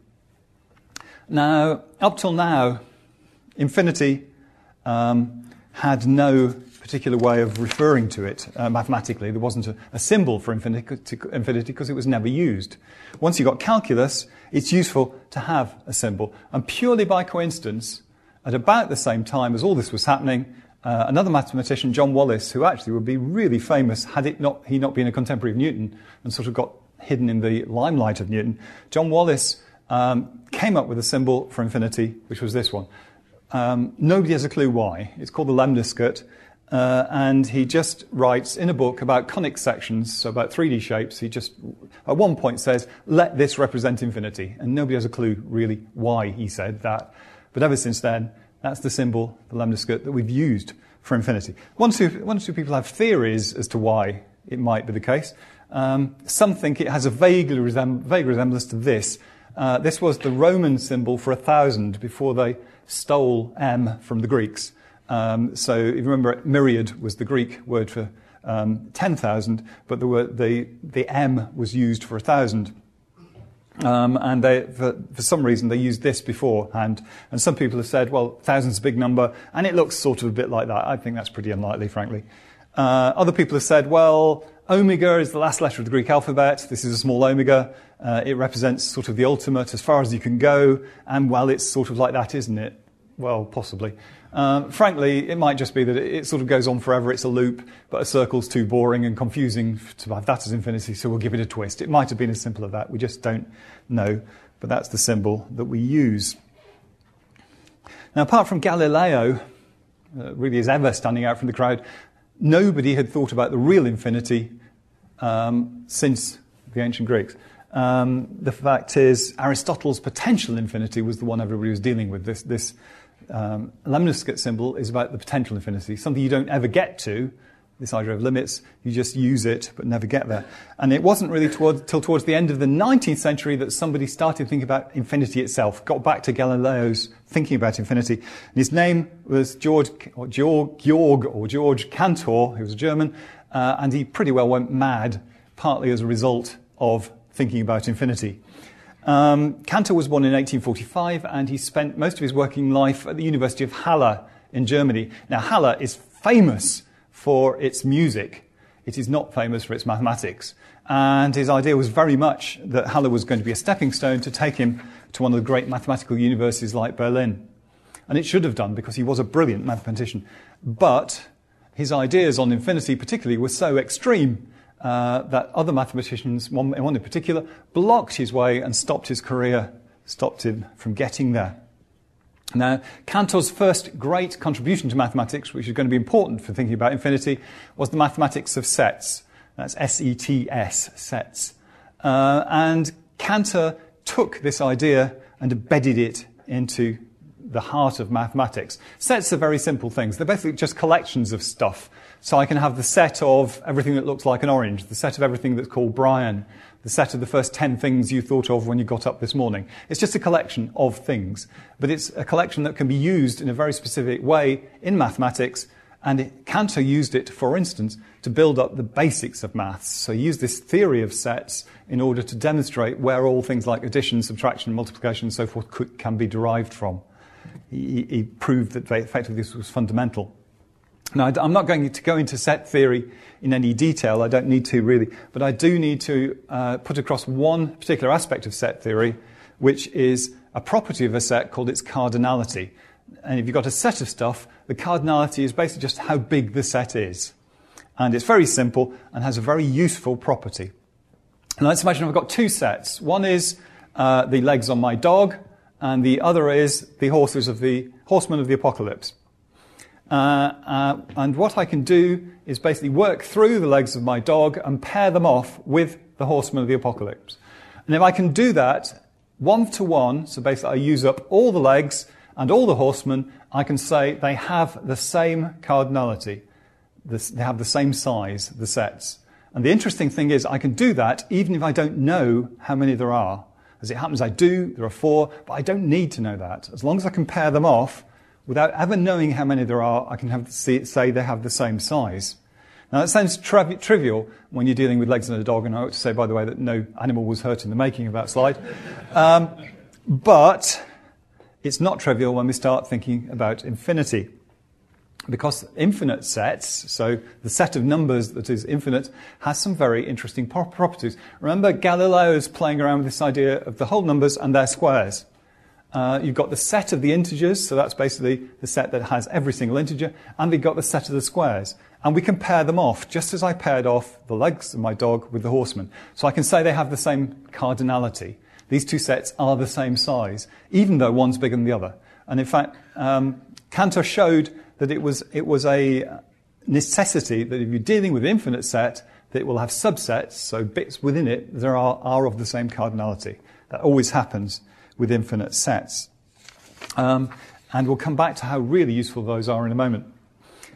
Now, up till now, infinity... Um, had no particular way of referring to it uh, mathematically. There wasn't a, a symbol for infinity, infinity because it was never used. Once you got calculus, it's useful to have a symbol. And purely by coincidence, at about the same time as all this was happening, uh, another mathematician, John Wallis, who actually would be really famous had it not he not been a contemporary of Newton and sort of got hidden in the limelight of Newton, John Wallis um, came up with a symbol for infinity, which was this one. Um, nobody has a clue why. It's called the lemniscate, uh, and he just writes in a book about conic sections, so about three D shapes. He just, at one point, says, "Let this represent infinity," and nobody has a clue really why he said that. But ever since then, that's the symbol, the lemniscate, that we've used for infinity. One or two, one or two people have theories as to why it might be the case. Um, some think it has a vague, resem- vague resemblance to this. Uh, this was the Roman symbol for a thousand before they stole M from the Greeks. Um, so if you remember, myriad was the Greek word for um, ten thousand, but the, word, the, the M was used for a thousand. Um, and they, for, for some reason, they used this beforehand. And some people have said, well, thousand's a big number, and it looks sort of a bit like that. I think that's pretty unlikely, frankly. Uh, other people have said, well, omega is the last letter of the Greek alphabet. This is a small omega. Uh, it represents sort of the ultimate, as far as you can go. And, well, it's sort of like that, isn't it? Well, possibly. Um, frankly, it might just be that it, it sort of goes on forever. It's a loop, but a circle's too boring and confusing to have that as infinity, so we'll give it a twist. It might have been as simple as that. We just don't know. But that's the symbol that we use. Now, apart from Galileo, uh, really is ever standing out from the crowd, nobody had thought about the real infinity um, since the ancient Greeks. Um, the fact is, Aristotle's potential infinity was the one everybody was dealing with. This, this um, lemniscate symbol is about the potential infinity, something you don't ever get to, this idea of limits. You just use it but never get there. And it wasn't really toward, till towards the end of the nineteenth century that somebody started thinking about infinity itself, got back to Galileo's thinking about infinity. And his name was Georg or Georg, Georg, or Georg Cantor, who was a German, uh, and he pretty well went mad, partly as a result of thinking about infinity. Um, Cantor was born in eighteen forty-five, and he spent most of his working life at the University of Halle in Germany. Now, Halle is famous for its music. It is not famous for its mathematics. And his idea was very much that Halle was going to be a stepping stone to take him to one of the great mathematical universities like Berlin. And it should have done, because he was a brilliant mathematician. But his ideas on infinity particularly were so extreme uh, that other mathematicians, one, one in particular, blocked his way and stopped his career, stopped him from getting there. Now, Cantor's first great contribution to mathematics, which is going to be important for thinking about infinity, was the mathematics of sets. That's S E T S, sets. Uh, and Cantor took this idea and embedded it into the heart of mathematics. Sets are very simple things. They're basically just collections of stuff. So I can have the set of everything that looks like an orange, the set of everything that's called Brian, the set of the first ten things you thought of when you got up this morning. It's just a collection of things. But it's a collection that can be used in a very specific way in mathematics. And it, Cantor used it, for instance, to build up the basics of maths. So he used this theory of sets in order to demonstrate where all things like addition, subtraction, multiplication, and so forth could, can be derived from. He, he proved that effectively this was fundamental. Now, I'm not going to go into set theory in any detail. I don't need to really. But I do need to uh, put across one particular aspect of set theory, which is a property of a set called its cardinality. And if you've got a set of stuff, the cardinality is basically just how big the set is. And it's very simple and has a very useful property. And let's imagine I've got two sets. One is uh, the legs on my dog, and the other is the horses of the horsemen of the apocalypse. Uh, uh, and what I can do is basically work through the legs of my dog and pair them off with the horsemen of the apocalypse. And if I can do that one-to-one, so basically I use up all the legs and all the horsemen, I can say they have the same cardinality. This, they have the same size, the sets. And the interesting thing is I can do that even if I don't know how many there are. As it happens, I do. There are four, but I don't need to know that. As long as I can pair them off, without ever knowing how many there are, I can have see, say they have the same size. Now, that sounds tri- trivial when you're dealing with legs and a dog, and I ought to say, by the way, that no animal was hurt in the making of that slide. Um, but it's not trivial when we start thinking about infinity. Because infinite sets, so the set of numbers that is infinite, has some very interesting properties. Remember, Galileo's playing around with this idea of the whole numbers and their squares. Uh, you've got the set of the integers, so that's basically the set that has every single integer, and we've got the set of the squares. And we can pair them off, just as I paired off the legs of my dog with the horseman. So I can say they have the same cardinality. These two sets are the same size, even though one's bigger than the other. And in fact, um, Cantor showed that it was it was a necessity that if you're dealing with an infinite set, that it will have subsets, so bits within it that are, are of the same cardinality. That always happens with infinite sets. Um, and we'll come back to how really useful those are in a moment.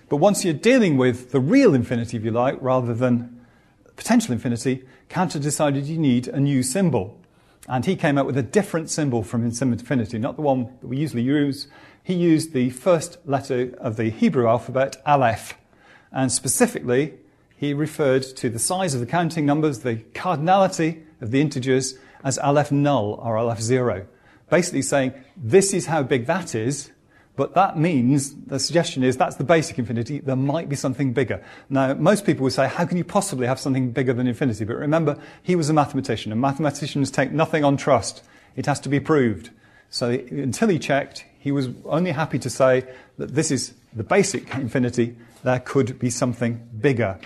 But once you're dealing with the real infinity, if you like, rather than potential infinity, Cantor decided you need a new symbol. And he came up with a different symbol from infinity, not the one that we usually use. He used the first letter of the Hebrew alphabet, Aleph. And specifically, he referred to the size of the counting numbers, the cardinality of the integers, as Aleph null or Aleph zero. Basically saying, this is how big that is, but that means, the suggestion is, that's the basic infinity, there might be something bigger. Now, most people would say, how can you possibly have something bigger than infinity? But remember, he was a mathematician, and mathematicians take nothing on trust. It has to be proved. So until he checked, he was only happy to say that this is the basic infinity, there could be something bigger.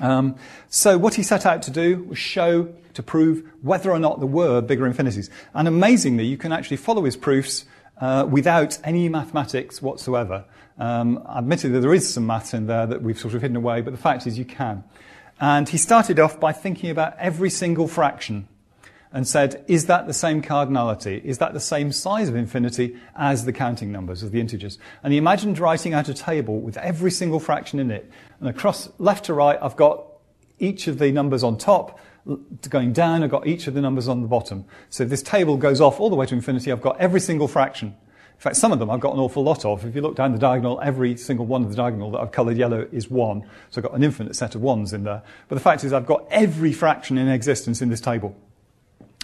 Um, so what he set out to do was show, to prove whether or not there were bigger infinities. And amazingly, you can actually follow his proofs uh, without any mathematics whatsoever. Um, admittedly, there is some maths in there that we've sort of hidden away, but the fact is you can. And he started off by thinking about every single fraction and said, is that the same cardinality? Is that the same size of infinity as the counting numbers of the integers? And he imagined writing out a table with every single fraction in it. And across left to right, I've got each of the numbers on top. Going down, I've got each of the numbers on the bottom. So if this table goes off all the way to infinity, I've got every single fraction. In fact, some of them I've got an awful lot of. If you look down the diagonal, every single one of the diagonal that I've coloured yellow is one. So I've got an infinite set of ones in there. But the fact is I've got every fraction in existence in this table.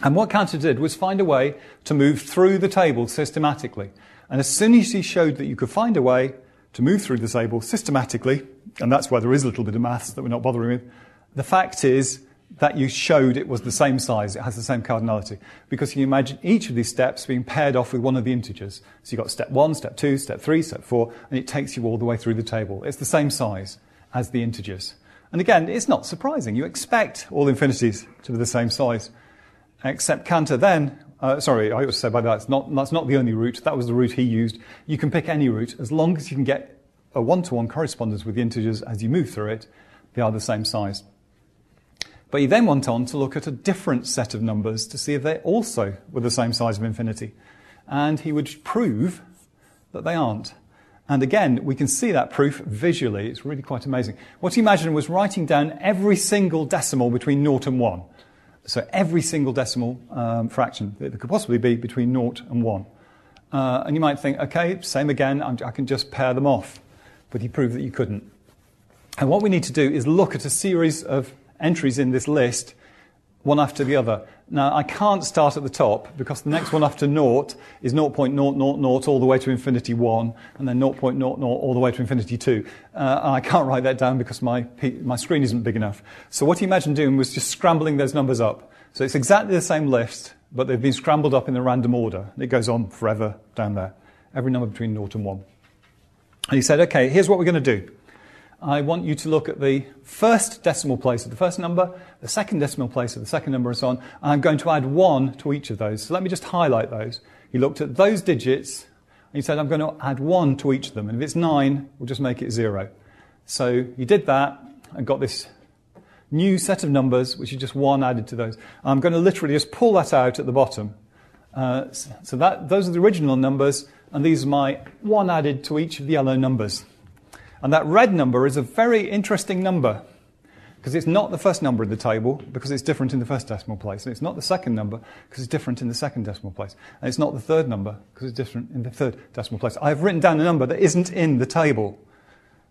And what Cantor did was find a way to move through the table systematically. And as soon as he showed that you could find a way to move through the table systematically, and that's why there is a little bit of maths that we're not bothering with, the fact is that you showed it was the same size, it has the same cardinality. Because you imagine each of these steps being paired off with one of the integers. So you've got step one, step two, step three, step four, and it takes you all the way through the table. It's the same size as the integers. And again, it's not surprising. You expect all infinities to be the same size. Except Cantor then, uh, sorry, I ought to say by that, it's not, that's not the only route. That was the route he used. You can pick any route. As long as you can get a one-to-one correspondence with the integers as you move through it, they are the same size. But he then went on to look at a different set of numbers to see if they also were the same size of infinity. And he would prove that they aren't. And again, we can see that proof visually. It's really quite amazing. What he imagined was writing down every single decimal between naught and one. So every single decimal um, fraction that could possibly be between naught and one. Uh, and you might think, okay, same again, I'm, I can just pair them off. But he proved that you couldn't. And what we need to do is look at a series of entries in this list one after the other. Now, I can't start at the top, because the next one after naught is zero point zero zero zero all the way to infinity one, and then zero point zero zero all the way to infinity two. Uh, and I can't write that down because my, my screen isn't big enough. So what he imagined doing was just scrambling those numbers up. So it's exactly the same list, but they've been scrambled up in a random order. It goes on forever down there, every number between naught and one. And he said, okay, here's what we're going to do. I want you to look at the first decimal place of the first number, the second decimal place of the second number, and so on. And I'm going to add one to each of those. So let me just highlight those. He looked at those digits, and he said, I'm going to add one to each of them. And if it's nine, we'll just make it zero. So he did that and got this new set of numbers, which is just one added to those. I'm going to literally just pull that out at the bottom. Uh, so that those are the original numbers, and these are my one added to each of the yellow numbers. And that red number is a very interesting number, because it's not the first number in the table, because it's different in the first decimal place. And it's not the second number, because it's different in the second decimal place. And it's not the third number, because it's different in the third decimal place. I've written down a number that isn't in the table.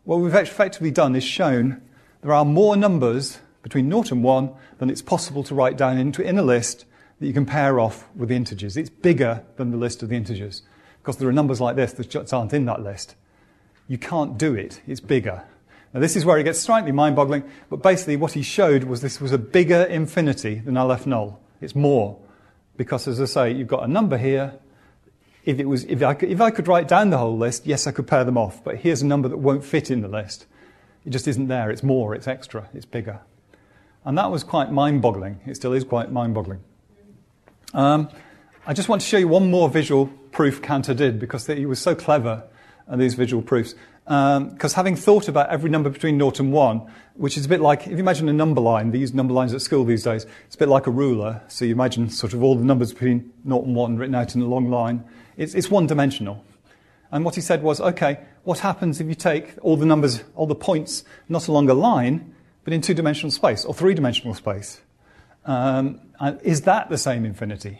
What we've effectively done is shown there are more numbers between naught and one than it's possible to write down into in a list that you can pair off with the integers. It's bigger than the list of the integers, because there are numbers like this that just aren't in that list. You can't do it. It's bigger. Now, this is where it gets slightly mind-boggling, but basically what he showed was this was a bigger infinity than Aleph null. It's more, because, as I say, you've got a number here. If it was, if I could, if I could write down the whole list, yes, I could pair them off, but here's a number that won't fit in the list. It just isn't there. It's more. It's extra. It's bigger. And that was quite mind-boggling. It still is quite mind-boggling. Um, I just want to show you one more visual proof Cantor did, because he was so clever. And these visual proofs, because um, having thought about every number between naught and one, which is a bit like, if you imagine a number line, they use number lines at school these days, it's a bit like a ruler, so you imagine sort of all the numbers between naught and one written out in a long line. It's, it's one-dimensional. And what he said was, okay, what happens if you take all the numbers, all the points, not along a line, but in two-dimensional space, or three-dimensional space? Um, and is that the same infinity?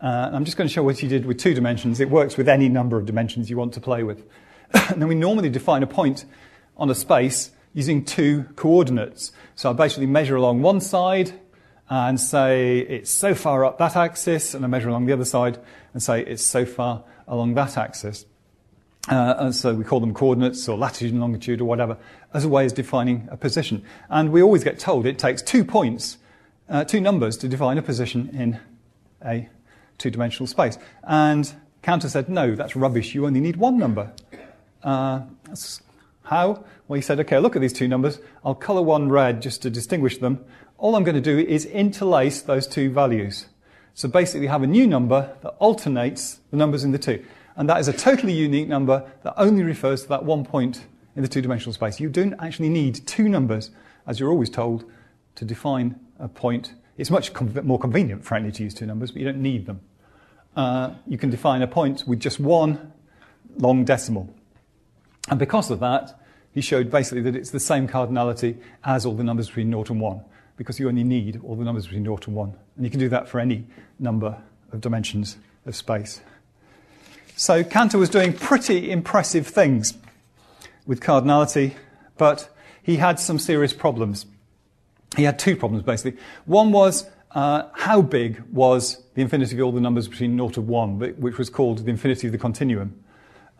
Uh, I'm just going to show what he did with two dimensions. It works with any number of dimensions you want to play with. And then we normally define a point on a space using two coordinates. So I basically measure along one side and say it's so far up that axis, and I measure along the other side and say it's so far along that axis. Uh, and so we call them coordinates or latitude and longitude or whatever as a way of defining a position. And we always get told it takes two points, uh, two numbers to define a position in a two-dimensional space. And Cantor said, no, that's rubbish. You only need one number. Uh, that's how? Well, he said, OK, look at these two numbers. I'll colour one red just to distinguish them. All I'm going to do is interlace those two values. So basically have a new number that alternates the numbers in the two. And that is a totally unique number that only refers to that one point in the two-dimensional space. You don't actually need two numbers, as you're always told, to define a point. It's much com- more convenient, frankly, to use two numbers, but you don't need them. Uh, you can define a point with just one long decimal. And because of that, he showed basically that it's the same cardinality as all the numbers between naught and one, because you only need all the numbers between naught and one. And you can do that for any number of dimensions of space. So Cantor was doing pretty impressive things with cardinality, but he had some serious problems. He had two problems, basically. One was, uh, how big was the infinity of all the numbers between naught and one, which was called the infinity of the continuum?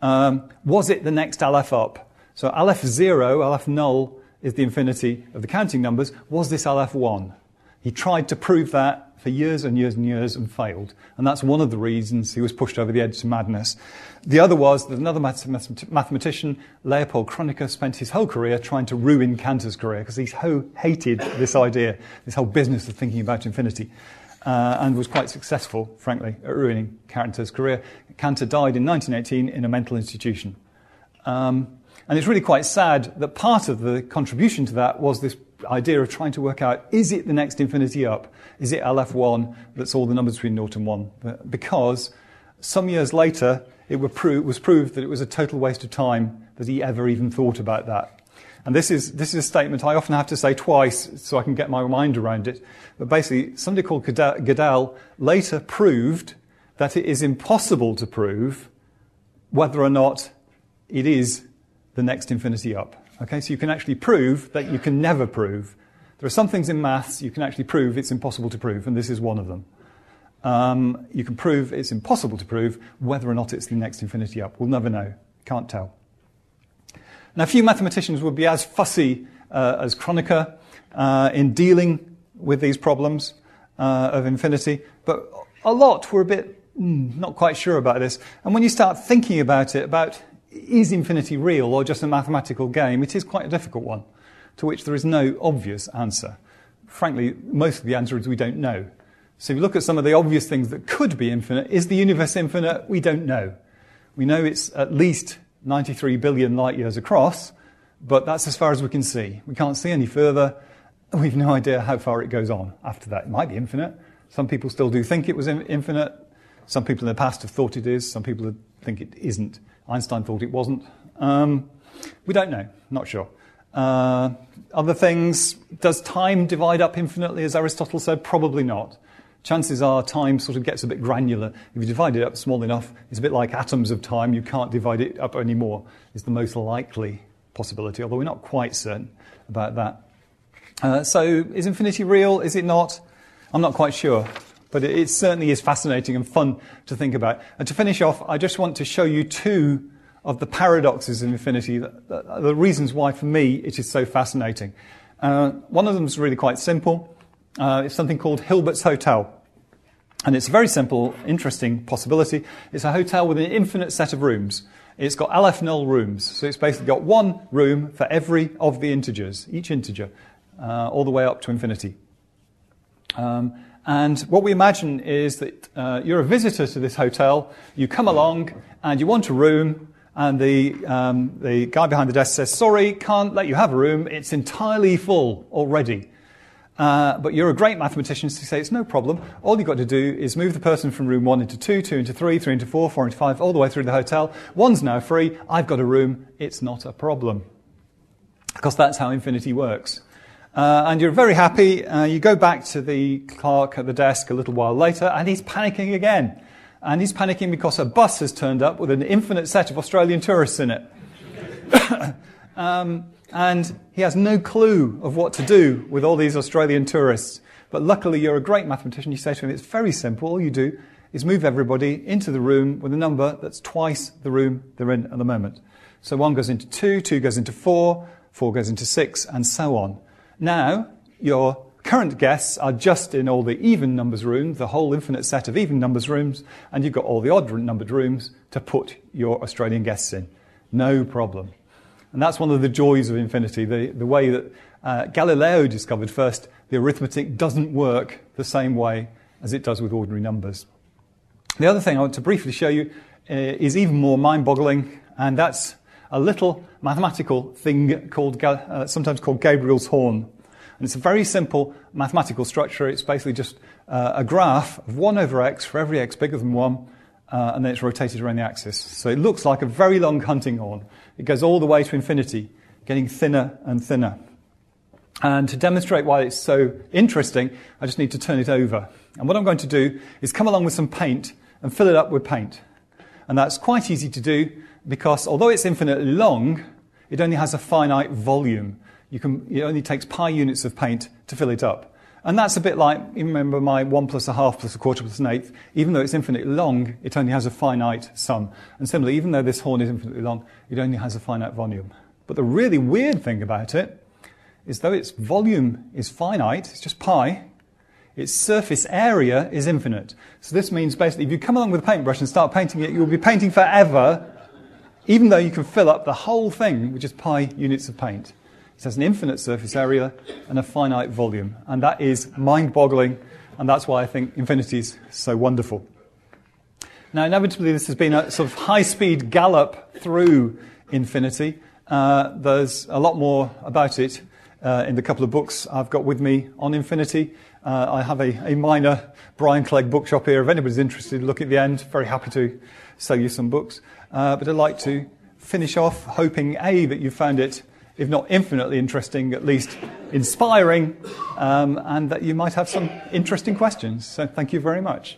Um, was it the next Aleph up? So Aleph zero, Aleph null, is the infinity of the counting numbers. Was this Aleph one? He tried to prove that for years and years and years and failed. And that's one of the reasons he was pushed over the edge to madness. The other was that another math- math- mathematician, Leopold Kronecker, spent his whole career trying to ruin Cantor's career, because he so hated this idea, this whole business of thinking about infinity, uh, and was quite successful, frankly, at ruining Cantor's career. Cantor died in nineteen eighteen in a mental institution. Um, and it's really quite sad that part of the contribution to that was this idea of trying to work out, is it the next infinity up? Is it Aleph one that's all the numbers between naught and one? Because some years later, it were pro- was proved that it was a total waste of time that he ever even thought about that. And this is, this is a statement I often have to say twice so I can get my mind around it. But basically, somebody called Gödel later proved that it is impossible to prove whether or not it is the next infinity up. Okay, so you can actually prove that you can never prove There are some things in maths you can actually prove it's impossible to prove, and this is one of them. Um, you can prove it's impossible to prove whether or not it's the next infinity up. We'll never know. Can't tell. Now, few mathematicians would be as fussy uh, as Kronecker uh, in dealing with these problems uh, of infinity, but a lot were a bit mm, not quite sure about this. And when you start thinking about it, about is infinity real or just a mathematical game, it is quite a difficult one, to which there is no obvious answer. Frankly, most of the answer is we don't know. So if you look at some of the obvious things that could be infinite, is the universe infinite? We don't know. We know it's at least ninety-three billion light years across, but that's as far as we can see. We can't see any further. We've no idea how far it goes on after that. It might be infinite. Some people still do think it was infinite. Some people in the past have thought it is. Some people think it isn't. Einstein thought it wasn't. Um, we don't know. Not sure. Uh, other things, does time divide up infinitely, as Aristotle said? Probably not. Chances are time sort of gets a bit granular. If you divide it up small enough, it's a bit like atoms of time. You can't divide it up anymore. It's the most likely possibility, although we're not quite certain about that. Uh, so is infinity real? Is it not? I'm not quite sure, but it, it certainly is fascinating and fun to think about. And to finish off, I just want to show you two of the paradoxes of infinity, the, the, the reasons why, for me, it is so fascinating. Uh, one of them is really quite simple. Uh, it's something called Hilbert's Hotel. And it's a very simple, interesting possibility. It's a hotel with an infinite set of rooms. It's got Aleph null rooms. So it's basically got one room for every of the integers, each integer, uh, all the way up to infinity. Um, and what we imagine is that uh, you're a visitor to this hotel. You come along and you want a room. And the um, the guy behind the desk says, sorry, can't let you have a room. It's entirely full already. Uh, but you're a great mathematician to say it's no problem. All you've got to do is move the person from room one into two, two into three, three into four, four into five, all the way through the hotel. One's now free. I've got a room. It's not a problem. Because that's how infinity works. Uh, and you're very happy. Uh, you go back to the clerk at the desk a little while later, and he's panicking again. And he's panicking because a bus has turned up with an infinite set of Australian tourists in it. um, and he has no clue of what to do with all these Australian tourists. But luckily, you're a great mathematician. You say to him, it's very simple. All you do is move everybody into the room with a number that's twice the room they're in at the moment. So one goes into two, two goes into four, four goes into six, and so on. Now, you're current guests are just in all the even numbers rooms, the whole infinite set of even numbers rooms, and you've got all the odd numbered rooms to put your Australian guests in. No problem. And that's one of the joys of infinity, the, the way that uh, Galileo discovered first the arithmetic doesn't work the same way as it does with ordinary numbers. The other thing I want to briefly show you uh, is even more mind-boggling, and that's a little mathematical thing called uh, sometimes called Gabriel's horn. And it's a very simple mathematical structure. It's basically just uh, a graph of one over x for every x bigger than one, uh, and then it's rotated around the axis. So it looks like a very long hunting horn. It goes all the way to infinity, getting thinner and thinner. And to demonstrate why it's so interesting, I just need to turn it over. And what I'm going to do is come along with some paint and fill it up with paint. And that's quite easy to do because although it's infinitely long, it only has a finite volume. You can, it only takes pi units of paint to fill it up. And that's a bit like, you remember my one plus a half plus a quarter plus an eighth. Even though it's infinitely long, it only has a finite sum. And similarly, even though this horn is infinitely long, it only has a finite volume. But the really weird thing about it is though its volume is finite, it's just pi, its surface area is infinite. So this means basically if you come along with a paintbrush and start painting it, you'll be painting forever, even though you can fill up the whole thing with just pi units of paint. It has an infinite surface area and a finite volume. And that is mind-boggling, and that's why I think infinity is so wonderful. Now, inevitably, this has been a sort of high-speed gallop through infinity. Uh, there's a lot more about it uh, in the couple of books I've got with me on infinity. Uh, I have a, a minor Brian Clegg bookshop here. If anybody's interested, look at the end. Very happy to sell you some books. Uh, but I'd like to finish off hoping, A, that you found it, if not infinitely interesting, at least inspiring, um, and that you might have some interesting questions. So thank you very much.